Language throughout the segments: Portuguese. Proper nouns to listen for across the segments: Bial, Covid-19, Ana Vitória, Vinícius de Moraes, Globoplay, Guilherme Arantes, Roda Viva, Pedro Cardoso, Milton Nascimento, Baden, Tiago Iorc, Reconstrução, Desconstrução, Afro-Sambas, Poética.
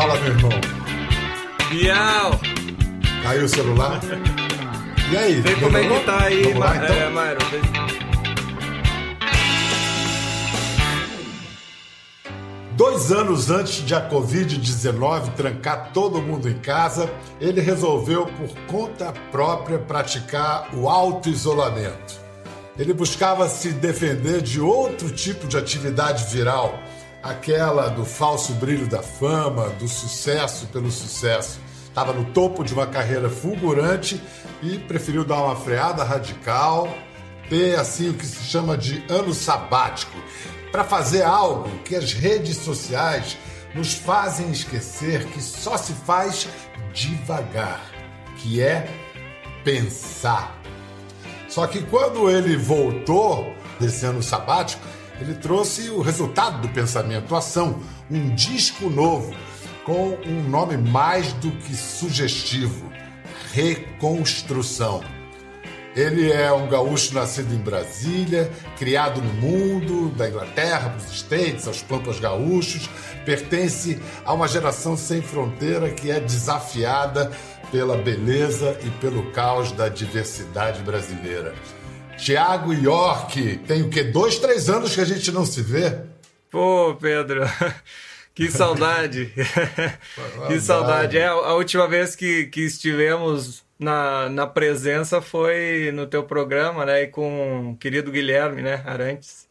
Fala, meu irmão. Bial. Caiu o celular? E aí? Vê como é que tá aí, Mairo. Dois anos antes de a Covid-19 trancar todo mundo em casa, ele resolveu, por conta própria, praticar o auto-isolamento. Ele buscava se defender de outro tipo de atividade viral, aquela do falso brilho da fama, do sucesso pelo sucesso. Estava no topo de uma carreira fulgurante e preferiu dar uma freada radical, ter assim o que se chama de ano sabático, para fazer algo que as redes sociais nos fazem esquecer que só se faz devagar, que é pensar. Só que quando ele voltou desse ano sabático, ele trouxe o resultado do pensamento, ação, um disco novo, com um nome mais do que sugestivo, Reconstrução. Ele é um gaúcho nascido em Brasília, criado no mundo, da Inglaterra, dos States, aos Pampas Gaúchos, pertence a uma geração sem fronteira que é desafiada pela beleza e pelo caos da diversidade brasileira. Tiago Iorc, tem o quê? 2, 3 anos que a gente não se vê? Pô, Pedro, que saudade. Que saudade. É, a última vez que estivemos na presença foi no teu programa, né? E com o querido Guilherme, né? Arantes.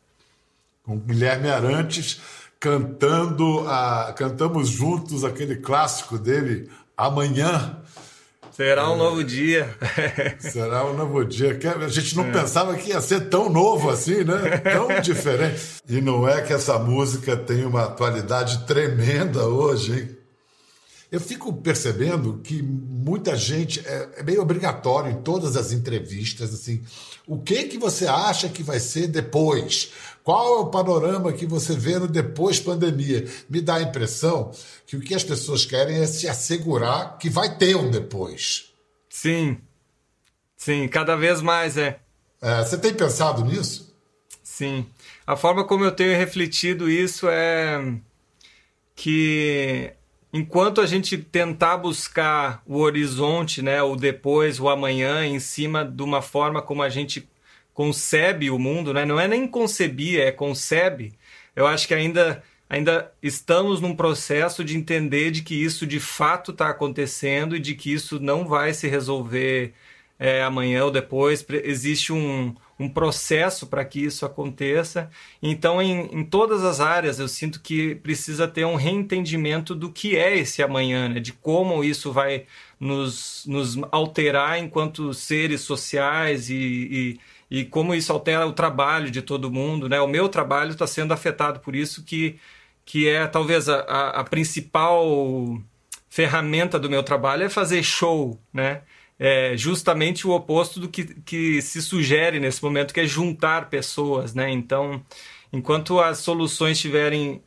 Com o Guilherme Arantes, cantamos juntos aquele clássico dele, Amanhã será um novo dia. Será um novo dia. A gente não pensava que ia ser tão novo assim, né? Tão diferente. E não é que essa música tem uma atualidade tremenda hoje, hein? Eu fico percebendo que muita gente... É meio obrigatório em todas as entrevistas, assim... O que você acha que vai ser depois? Qual é o panorama que você vê no depois-pandemia? Me dá a impressão que o que as pessoas querem é se assegurar que vai ter um depois. Sim. Sim, cada vez mais é. Você tem pensado nisso? Sim. A forma como eu tenho refletido isso é que enquanto a gente tentar buscar o horizonte, né, o depois, o amanhã, em cima de uma forma como a gente concebe o mundo, né? Não é nem concebir, é concebe. Eu acho que ainda estamos num processo de entender de que isso de fato está acontecendo e de que isso não vai se resolver amanhã ou depois. Existe um processo para que isso aconteça. Então, em todas as áreas, eu sinto que precisa ter um reentendimento do que é esse amanhã, né? De como isso vai nos alterar enquanto seres sociais e como isso altera o trabalho de todo mundo, né? O meu trabalho está sendo afetado por isso, que é talvez a principal ferramenta do meu trabalho é fazer show, né? É justamente o oposto do que se sugere nesse momento, que é juntar pessoas, né? Então, enquanto as soluções estiverem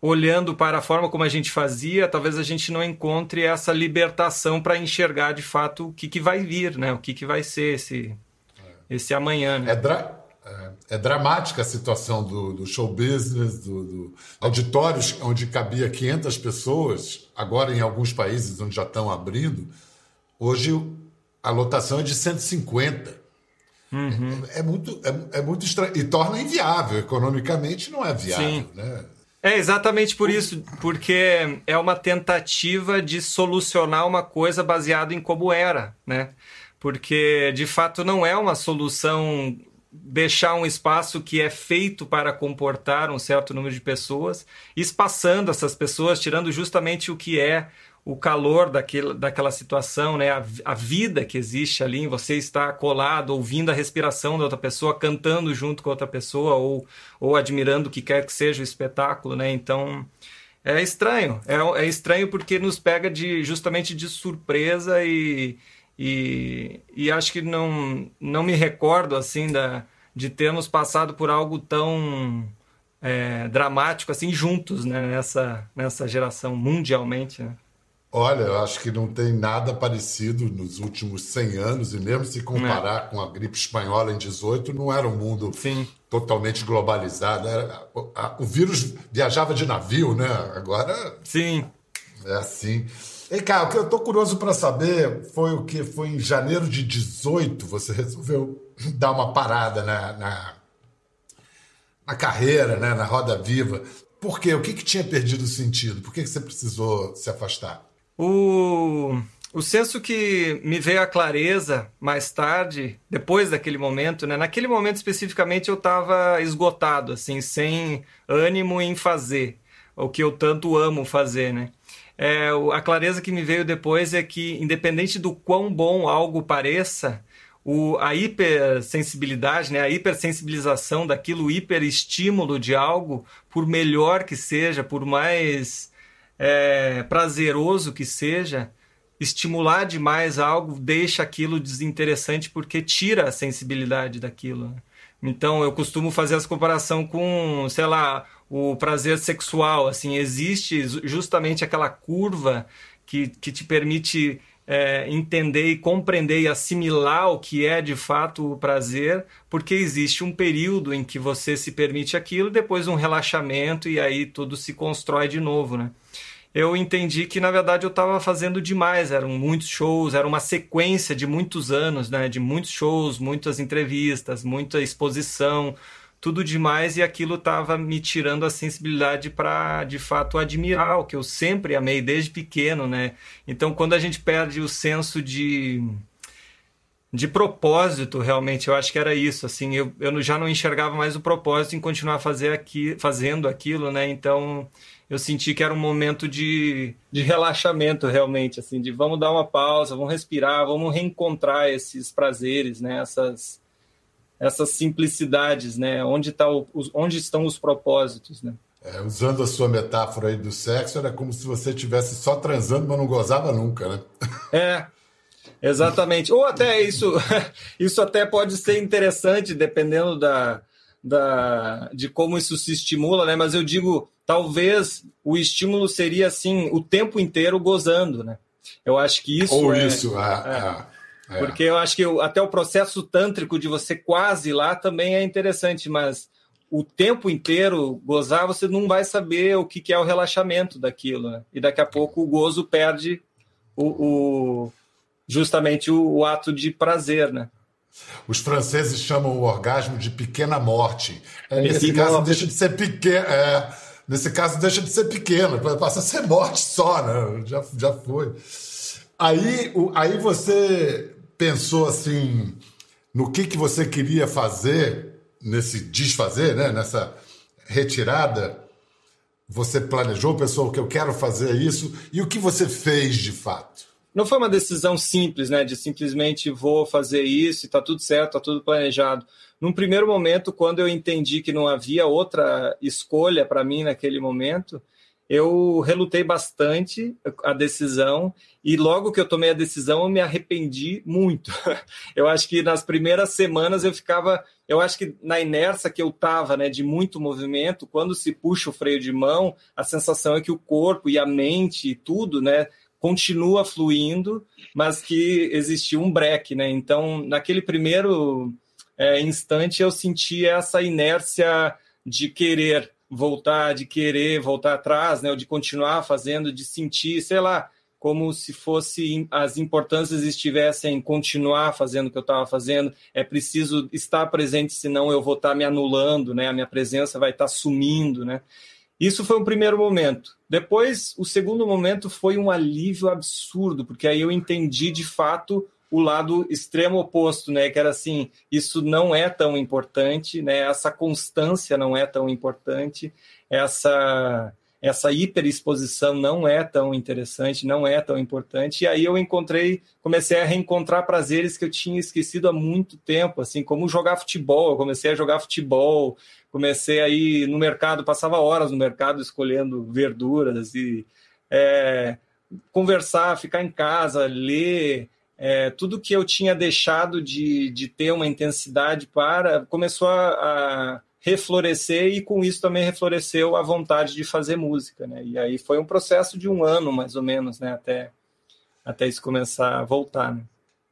olhando para a forma como a gente fazia, talvez a gente não encontre essa libertação para enxergar de fato o que vai vir, né? O que vai ser esse amanhã, né? É dramática a situação do show business, do auditórios onde cabia 500 pessoas, agora em alguns países onde já estão abrindo, hoje a lotação é de 150. Uhum. É muito estranho. E torna inviável, economicamente não é viável. Sim. Né? É exatamente por isso, porque é uma tentativa de solucionar uma coisa baseada em como era, né? Porque, de fato, não é uma solução deixar um espaço que é feito para comportar um certo número de pessoas, espaçando essas pessoas, tirando justamente o que é o calor daquela situação, né? A vida que existe ali, você está colado, ouvindo a respiração da outra pessoa, cantando junto com outra pessoa ou admirando o que quer que seja o espetáculo, né? Então... É estranho. É estranho porque nos pega justamente de surpresa e acho que não me recordo assim de termos passado por algo tão dramático assim juntos, né? Nessa geração mundialmente. Né? Olha, eu acho que não tem nada parecido nos últimos 100 anos, e mesmo se comparar com a gripe espanhola em 18, não era um mundo totalmente globalizado. Era, o vírus viajava de navio, né? Agora é assim. E, cara, o que eu estou curioso para saber foi o que foi em janeiro de 18, você resolveu dar uma parada na carreira, né? Na Roda Viva. Por quê? O que tinha perdido o sentido? Por que você precisou se afastar? O senso que me veio à clareza mais tarde, depois daquele momento, né? Naquele momento especificamente eu estava esgotado, assim, sem ânimo em fazer o que eu tanto amo fazer, né? A clareza que me veio depois é que, independente do quão bom algo pareça, a hipersensibilidade, né, a hipersensibilização daquilo, o hiperestímulo de algo, por melhor que seja, por mais prazeroso que seja, estimular demais algo deixa aquilo desinteressante porque tira a sensibilidade daquilo. Então, eu costumo fazer essa comparação com, sei lá, o prazer sexual. Assim, existe justamente aquela curva que te permite... entender e compreender e assimilar o que é de fato o prazer, porque existe um período em que você se permite aquilo, depois um relaxamento e aí tudo se constrói de novo, né? Eu entendi que, na verdade, eu estava fazendo demais, eram muitos shows, era uma sequência de muitos anos, né? De muitos shows, muitas entrevistas, muita exposição, tudo demais, e aquilo estava me tirando a sensibilidade para, de fato, admirar o que eu sempre amei desde pequeno, né? Então, quando a gente perde o senso de propósito, realmente, eu acho que era isso, assim, eu já não enxergava mais o propósito em continuar fazendo aquilo, né? Então, eu senti que era um momento de relaxamento, realmente, assim, de vamos dar uma pausa, vamos respirar, vamos reencontrar esses prazeres, né? Essas simplicidades, né? Onde estão os propósitos, né? Usando a sua metáfora aí do sexo, era como se você estivesse só transando, mas não gozava nunca, né? Exatamente. Ou até isso até pode ser interessante, dependendo de como isso se estimula, né? Mas eu digo, talvez o estímulo seria, assim, o tempo inteiro gozando, né? Eu acho que isso... Ou isso, Porque eu acho que até o processo tântrico de você quase ir lá também é interessante, mas o tempo inteiro gozar, você não vai saber o que é o relaxamento daquilo, né? E daqui a pouco o gozo perde justamente o ato de prazer, né? Os franceses chamam o orgasmo de pequena morte. Nesse caso deixa de ser pequeno, passa a ser morte só, né? Já foi. Aí você... pensou assim no que você queria fazer nesse desfazer, né? Nessa retirada, você planejou, pensou que eu quero fazer isso, e o que você fez de fato? Não foi uma decisão simples, né? De simplesmente vou fazer isso e tá tudo certo, tá tudo planejado. Num primeiro momento, quando eu entendi que não havia outra escolha para mim naquele momento, eu relutei bastante a decisão, e logo que eu tomei a decisão eu me arrependi muito. Eu acho que nas primeiras semanas eu acho que na inércia que eu estava, né, de muito movimento, quando se puxa o freio de mão, a sensação é que o corpo e a mente e tudo, né, continua fluindo, mas que existiu um break, né? Então, naquele primeiro instante eu senti essa inércia de querer voltar, de querer voltar atrás, né, ou de continuar fazendo, de sentir, sei lá, como se fosse as importâncias estivessem em continuar fazendo o que eu estava fazendo, é preciso estar presente, senão eu vou estar me anulando, né, a minha presença vai estar sumindo, né. Isso foi um primeiro momento. Depois, o segundo momento foi um alívio absurdo, porque aí eu entendi de fato o lado extremo oposto, né? Que era assim, isso não é tão importante, né? Essa constância não é tão importante, essa hiperexposição não é tão interessante, não é tão importante. E aí eu comecei a reencontrar prazeres que eu tinha esquecido há muito tempo, assim, como jogar futebol. Eu comecei a jogar futebol, comecei a ir no mercado, passava horas no mercado escolhendo verduras e conversar, ficar em casa, ler... tudo que eu tinha deixado de ter uma intensidade para... Começou a reflorescer, e com isso também refloresceu a vontade de fazer música, né? E aí foi um processo de 1 ano, mais ou menos, né? Até isso começar a voltar, né?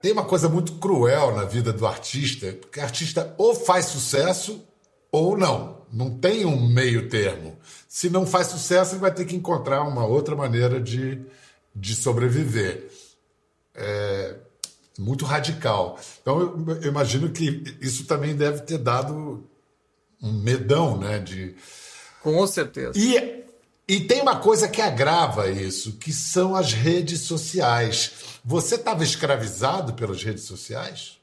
Tem uma coisa muito cruel na vida do artista, porque o artista ou faz sucesso ou não. Não tem um meio termo. Se não faz sucesso, ele vai ter que encontrar uma outra maneira de sobreviver. É muito radical. Então, eu imagino que isso também deve ter dado um medão, né? Com certeza. E tem uma coisa que agrava isso, que são as redes sociais. Você estava escravizado pelas redes sociais?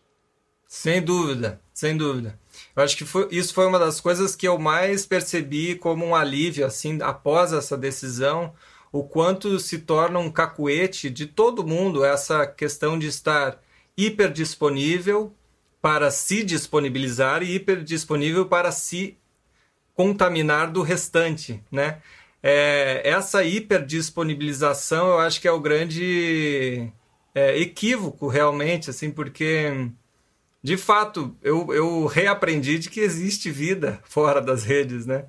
Sem dúvida, sem dúvida. Eu acho que isso foi uma das coisas que eu mais percebi como um alívio, assim, após essa decisão, o quanto se torna um cacuete de todo mundo essa questão de estar hiperdisponível para se disponibilizar e hiperdisponível para se contaminar do restante, né? Essa hiperdisponibilização eu acho que é o grande equívoco realmente, assim, porque de fato eu reaprendi de que existe vida fora das redes, né?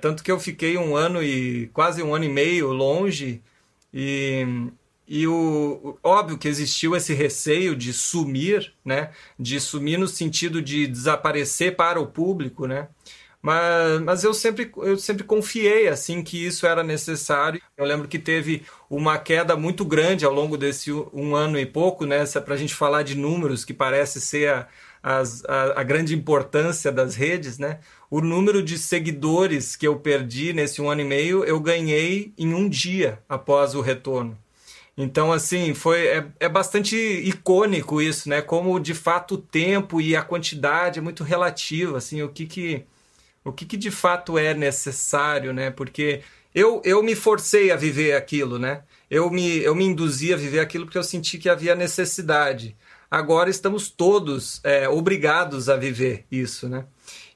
Tanto que eu fiquei 1 ano e quase 1 ano e meio longe, e óbvio que existiu esse receio de sumir, né? De sumir no sentido de desaparecer para o público, né? Mas eu sempre confiei assim, que isso era necessário. Eu lembro que teve uma queda muito grande ao longo desse 1 ano e pouco, né? Para a gente falar de números, que parece ser a grande importância das redes, né? O número de seguidores que eu perdi nesse 1 ano e meio, eu ganhei em 1 dia após o retorno. Então, assim, é bastante icônico isso, né? Como, de fato, o tempo e a quantidade é muito relativa, assim, o que de fato é necessário, né? Porque eu me forcei a viver aquilo, né? Eu me induzi a viver aquilo porque eu senti que havia necessidade. Agora estamos todos obrigados a viver isso, né?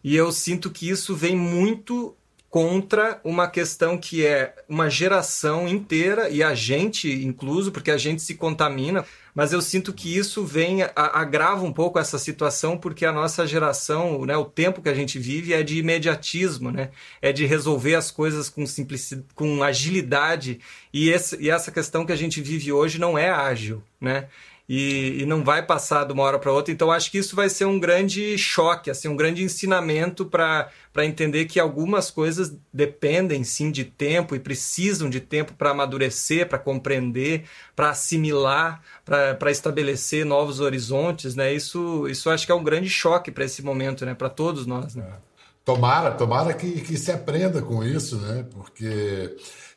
E eu sinto que isso vem muito contra uma questão que é uma geração inteira, e a gente incluso, porque a gente se contamina, mas eu sinto que isso agrava um pouco essa situação, porque a nossa geração, né, o tempo que a gente vive é de imediatismo, né? É de resolver as coisas com simplicidade, com agilidade, e essa questão que a gente vive hoje não é ágil, né? E não vai passar de uma hora para outra. Então acho que isso vai ser um grande choque, assim, um grande ensinamento para entender que algumas coisas dependem sim de tempo e precisam de tempo para amadurecer, para compreender, para assimilar, para estabelecer novos horizontes, né? Isso acho que é um grande choque para esse momento, né? Para todos nós, né? Tomara que se aprenda com isso, né? Porque,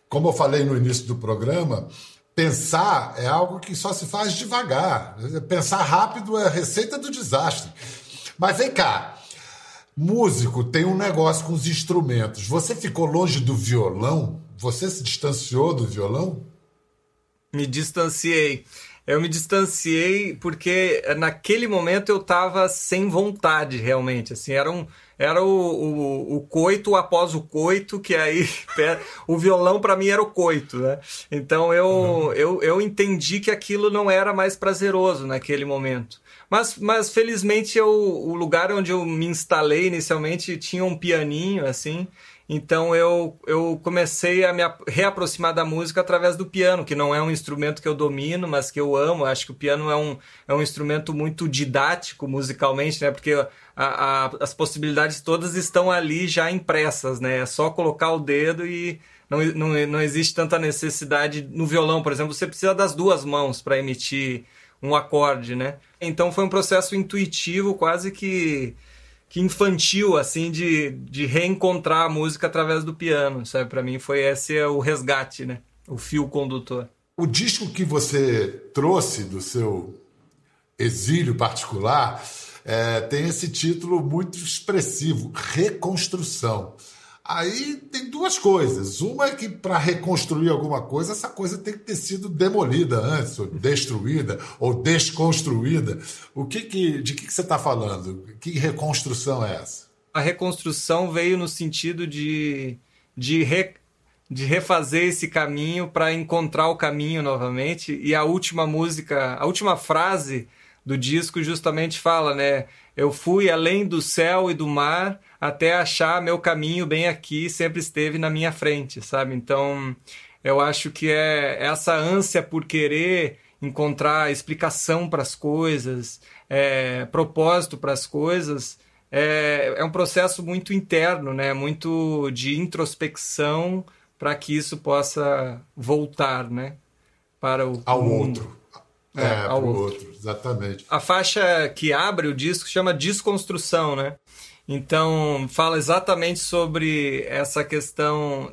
como eu falei no início do programa, pensar é algo que só se faz devagar. Pensar rápido é a receita do desastre. Mas vem cá, músico tem um negócio com os instrumentos. Você ficou longe do violão? Você se distanciou do violão? Me distanciei. Eu me distanciei porque naquele momento eu estava sem vontade, realmente. Assim, era o coito após o coito, que aí o violão para mim era o coito, né? Então eu entendi que aquilo não era mais prazeroso naquele momento. Mas felizmente o lugar onde eu me instalei inicialmente tinha um pianinho, assim. Então eu comecei a me reaproximar da música através do piano, que não é um instrumento que eu domino, mas que eu amo. Acho que o piano é um instrumento muito didático musicalmente, né? Porque as possibilidades todas estão ali já impressas, né? É só colocar o dedo e não existe tanta necessidade. No violão, por exemplo, você precisa das 2 mãos para emitir um acorde, né? Então foi um processo intuitivo, quase que infantil, assim, de reencontrar a música através do piano, sabe? Para mim foi esse o resgate, né? O fio condutor. O disco que você trouxe do seu exílio particular tem esse título muito expressivo, Reconstrução. Aí tem 2 coisas. Uma é que, para reconstruir alguma coisa, essa coisa tem que ter sido demolida antes, ou destruída, ou desconstruída. De que você está falando? Que reconstrução é essa? A reconstrução veio no sentido de refazer esse caminho para encontrar o caminho novamente. E a última música, a última frase do disco justamente fala, né? Eu fui além do céu e do mar até achar meu caminho bem aqui, sempre esteve na minha frente, sabe? Então, eu acho que é essa ânsia por querer encontrar explicação para as coisas, propósito para as coisas, é um processo muito interno, né? Muito de introspecção para que isso possa voltar, né? Para o ao mundo. Outro. Ao outro, exatamente. A faixa que abre o disco chama Desconstrução, né? Então, fala exatamente sobre essa questão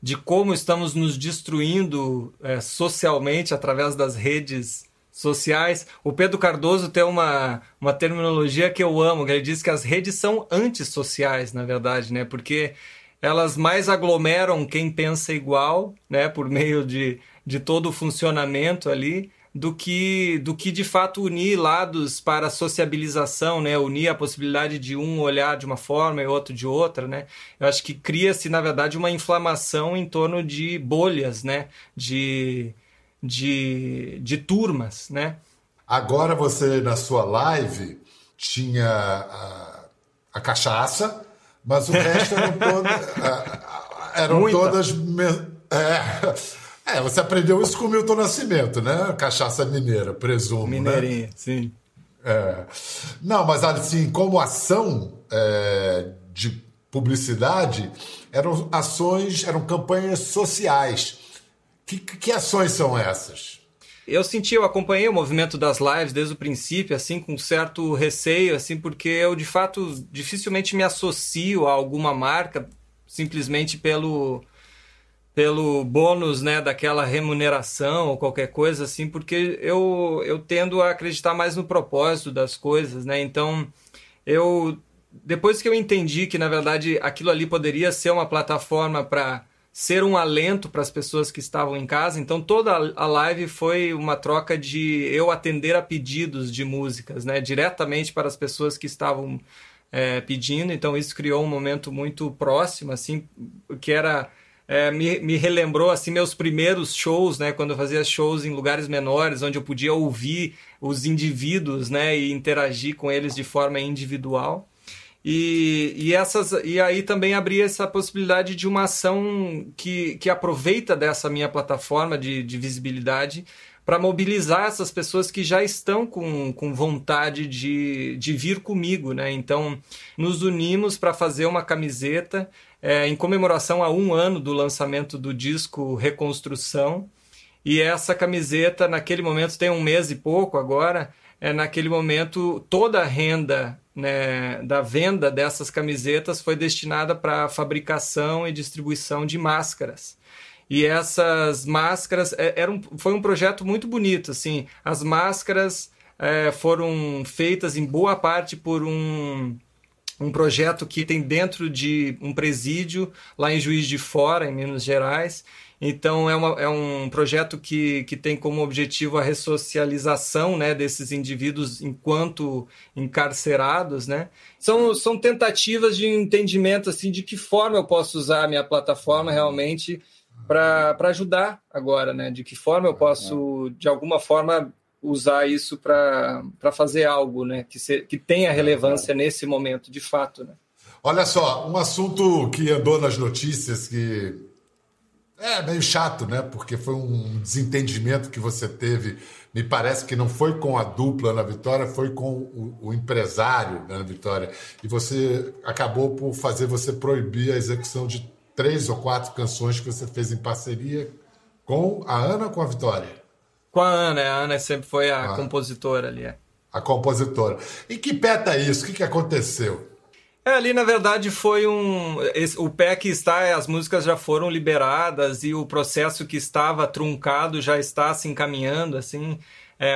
de como estamos nos destruindo socialmente através das redes sociais. O Pedro Cardoso tem uma terminologia que eu amo, que ele diz que as redes são antissociais, na verdade, né? Porque elas mais aglomeram quem pensa igual, né? Por meio de todo o funcionamento ali, do que de fato unir lados para a sociabilização, né? Unir a possibilidade de um olhar de uma forma e outro de outra, né? Eu acho que cria-se, na verdade, uma inflamação em torno de bolhas, né? De turmas, né? Agora você, na sua live, tinha a cachaça, mas o resto eram todas... você aprendeu isso com o Milton Nascimento, né? Cachaça mineira, presumo, mineirinha, né? Sim. Não, mas assim, como ação de publicidade, eram campanhas sociais. Que ações são essas? Eu acompanhei o movimento das lives desde o princípio, assim, com um certo receio, assim, porque eu, de fato, dificilmente me associo a alguma marca simplesmente pelo bônus, né, daquela remuneração ou qualquer coisa assim, porque eu tendo a acreditar mais no propósito das coisas, né? Então, depois que eu entendi que, na verdade, aquilo ali poderia ser uma plataforma para ser um alento para as pessoas que estavam em casa, então toda a live foi uma troca de eu atender a pedidos de músicas, né, diretamente para as pessoas que estavam pedindo. Então, isso criou um momento muito próximo, assim, que era... me relembrou assim meus primeiros shows, né, quando eu fazia shows em lugares menores, onde eu podia ouvir os indivíduos, né, e interagir com eles de forma individual. E aí também abria essa possibilidade de uma ação que aproveita dessa minha plataforma de visibilidade para mobilizar essas pessoas que já estão com vontade de vir comigo, né? Então, nos unimos para fazer uma camiseta em comemoração a um ano do lançamento do disco Reconstrução. E essa camiseta, naquele momento, tem um mês e pouco agora, naquele momento, toda a renda, né, da venda dessas camisetas foi destinada para a fabricação e distribuição de máscaras. E essas máscaras... foi um projeto muito bonito, assim. As máscaras foram feitas em boa parte por um projeto que tem dentro de um presídio, lá em Juiz de Fora, em Minas Gerais. Então, é um projeto que tem como objetivo a ressocialização, né, desses indivíduos enquanto encarcerados, né? São tentativas de entendimento, assim, de que forma eu posso usar a minha plataforma realmente... para ajudar agora, né? De que forma eu posso, de alguma forma, usar isso para fazer algo, né? Que tenha relevância nesse momento, de fato, né? Olha só, um assunto que andou nas notícias que é meio chato, né? Porque foi um desentendimento que você teve. Me parece que não foi com a dupla Ana Vitória, foi com o empresário Ana Vitória. E você acabou por fazer você proibir a execução de 3 ou 4 canções que você fez em parceria com a Ana ou com a Vitória? Com a Ana. A Ana sempre foi a compositora ali. A compositora. E que pé tá isso? O que aconteceu? Ali, na verdade, foi o pé que está... As músicas já foram liberadas e o processo que estava truncado já está se encaminhando, assim,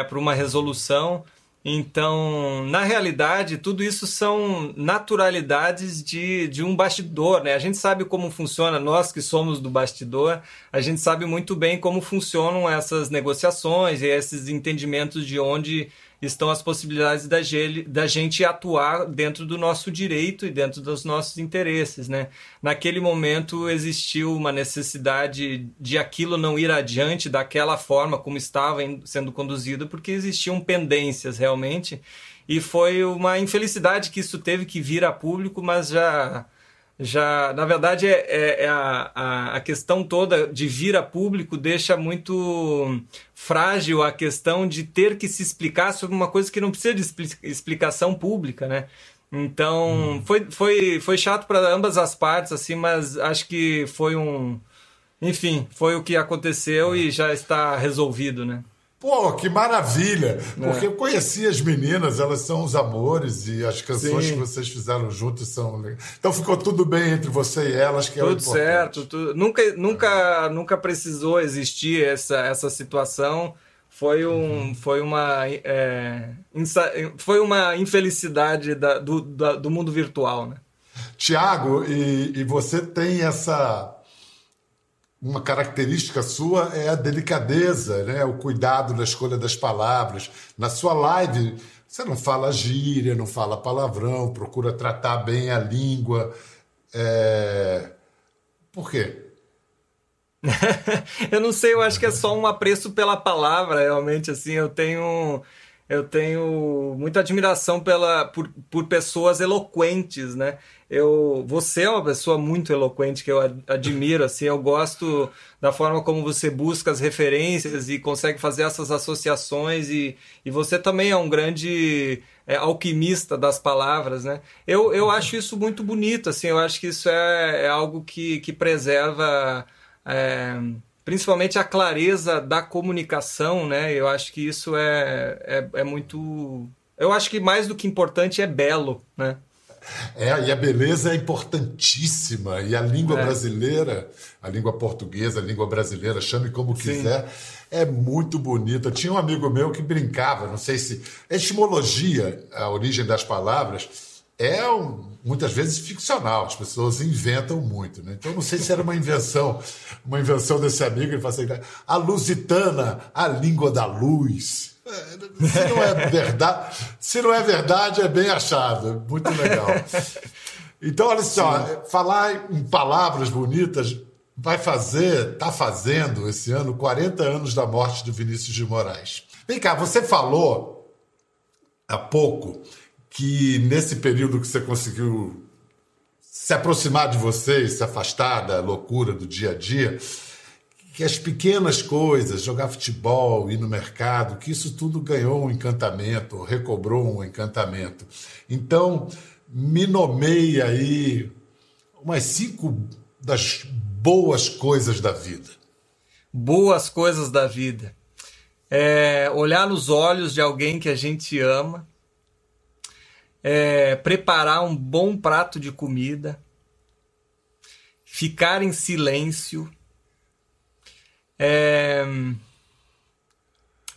para uma resolução. Então, na realidade, tudo isso são naturalidades de um bastidor, né? A gente sabe como funciona, nós que somos do bastidor, a gente sabe muito bem como funcionam essas negociações e esses entendimentos de onde estão as possibilidades da gente atuar dentro do nosso direito e dentro dos nossos interesses, né? Naquele momento existiu uma necessidade de aquilo não ir adiante daquela forma como estava sendo conduzido, porque existiam pendências realmente, e foi uma infelicidade que isso teve que vir a público, mas já na verdade, a questão toda de vir a público deixa muito frágil a questão de ter que se explicar sobre uma coisa que não precisa de explicação pública, né? Então, foi chato para ambas as partes, assim, mas acho que foi um... Enfim, foi o que aconteceu e já está resolvido, né? Pô, que maravilha! Porque eu conheci as meninas, elas são os amores, e as canções que vocês fizeram juntos são... Então ficou tudo bem entre você e elas, que é o importante. Certo, tudo certo. Nunca precisou existir essa situação. Foi uma infelicidade do mundo virtual, né? Tiago, e você tem essa... Uma característica sua é a delicadeza, né? O cuidado na escolha das palavras. Na sua live, você não fala gíria, não fala palavrão, procura tratar bem a língua. Por quê? Eu não sei, eu acho que é só um apreço pela palavra, realmente. Assim, eu tenho muita admiração por pessoas eloquentes, né? Você é uma pessoa muito eloquente, que eu admiro, assim, eu gosto da forma como você busca as referências e consegue fazer essas associações, e você também é um grande alquimista das palavras, né? Eu acho isso muito bonito, assim, eu acho que isso é algo que preserva... Principalmente a clareza da comunicação, né? Eu acho que isso é muito... Eu acho que mais do que importante é belo, né? E a beleza é importantíssima. E a língua brasileira, a língua portuguesa, a língua brasileira, chame como quiser, é muito bonita. Eu tinha um amigo meu que brincava, não sei se... Etimologia, a origem das palavras, muitas vezes ficcional, as pessoas inventam muito, né? Então, não sei se era uma invenção desse amigo, ele fala assim, a lusitana, a língua da luz. Se não é verdade, é bem achado, muito legal. Então, olha só, falar em palavras bonitas está fazendo esse ano 40 anos da morte do Vinícius de Moraes. Vem cá, você falou há pouco que nesse período que você conseguiu se aproximar de você, se afastar da loucura do dia a dia, que as pequenas coisas, jogar futebol, ir no mercado, que isso tudo ganhou um encantamento, recobrou um encantamento. Então, me nomeia aí umas 5 das boas coisas da vida. Boas coisas da vida. Olhar nos olhos de alguém que a gente ama, preparar um bom prato de comida, ficar em silêncio,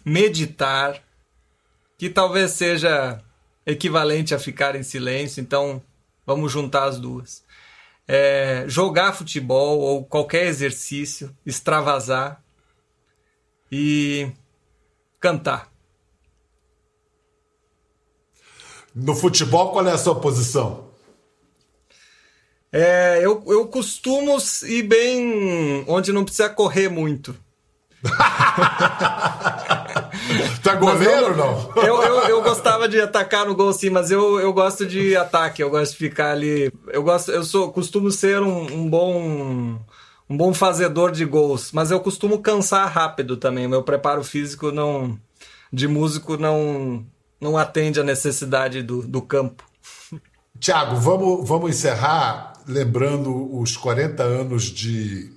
meditar, que talvez seja equivalente a ficar em silêncio, então vamos juntar as duas. Jogar futebol ou qualquer exercício, extravasar e cantar. No futebol, qual é a sua posição? Eu costumo ir bem onde não precisa correr muito. Tá goleiro ou não? Eu gostava de atacar no gol, sim, mas eu gosto de ataque, eu gosto de ficar ali. Eu costumo ser um bom fazedor de gols, mas eu costumo cansar rápido também. Meu preparo físico de músico não atende à necessidade do campo. Tiago, vamos encerrar lembrando os 40 anos de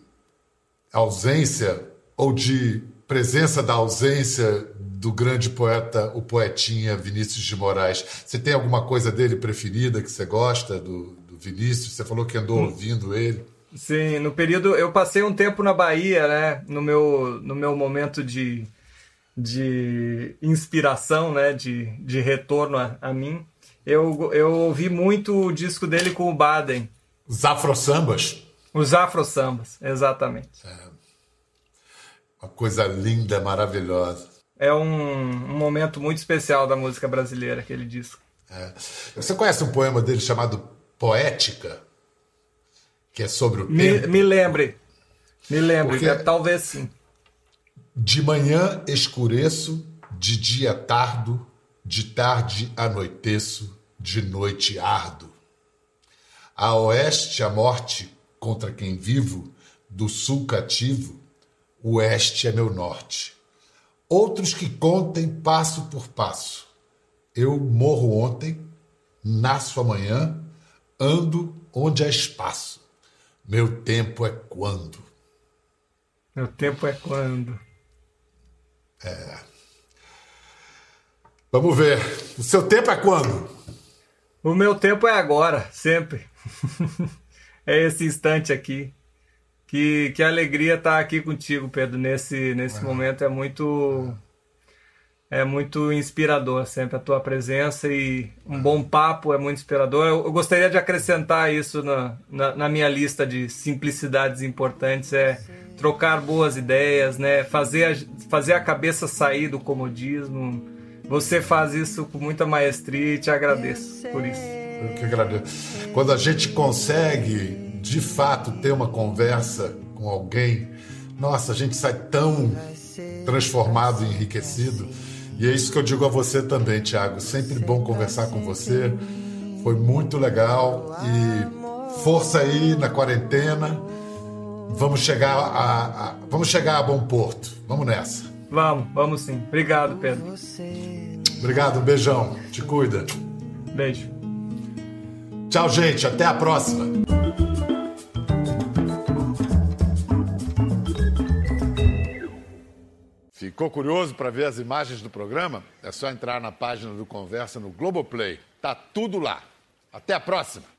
ausência ou de presença da ausência do grande poeta, o poetinha Vinícius de Moraes. Você tem alguma coisa dele preferida que você gosta do Vinícius? Você falou que andou ouvindo ele. Sim, no período... Eu passei um tempo na Bahia, né? No meu momento de inspiração, né, de retorno a mim, eu ouvi muito o disco dele com o Baden. Os Afro-Sambas? Os Afro-Sambas, exatamente. Uma coisa linda, maravilhosa. é um momento muito especial da música brasileira, aquele disco. É. Você conhece um poema dele chamado Poética? Que é sobre o tempo? Me lembre, porque... talvez sim. De manhã escureço, de dia tardo, de tarde anoiteço, de noite ardo. A oeste a morte contra quem vivo, do sul cativo, o oeste é meu norte. Outros que contem passo por passo. Eu morro ontem, nasço amanhã, ando onde há espaço. Meu tempo é quando. Meu tempo é quando. É. Vamos ver. O seu tempo é quando? O meu tempo é agora, sempre. É esse instante aqui. Que alegria estar aqui contigo, Pedro. Nesse momento é muito inspirador sempre a tua presença e um bom papo é muito inspirador. Eu gostaria de acrescentar isso na minha lista de simplicidades importantes. É trocar boas ideias, né? Fazer a cabeça sair do comodismo. Você faz isso com muita maestria e te agradeço por isso. Eu que agradeço. Quando a gente consegue, de fato, ter uma conversa com alguém, nossa, a gente sai tão transformado e enriquecido. E é isso que eu digo a você também, Tiago. Sempre bom conversar com você. Foi muito legal. E força aí na quarentena. Vamos chegar a bom porto. Vamos nessa. Vamos sim. Obrigado, Pedro. Obrigado, um beijão. Te cuida. Beijo. Tchau, gente. Até a próxima. Ficou curioso para ver as imagens do programa? É só entrar na página do Conversa no Globoplay. Tá tudo lá. Até a próxima.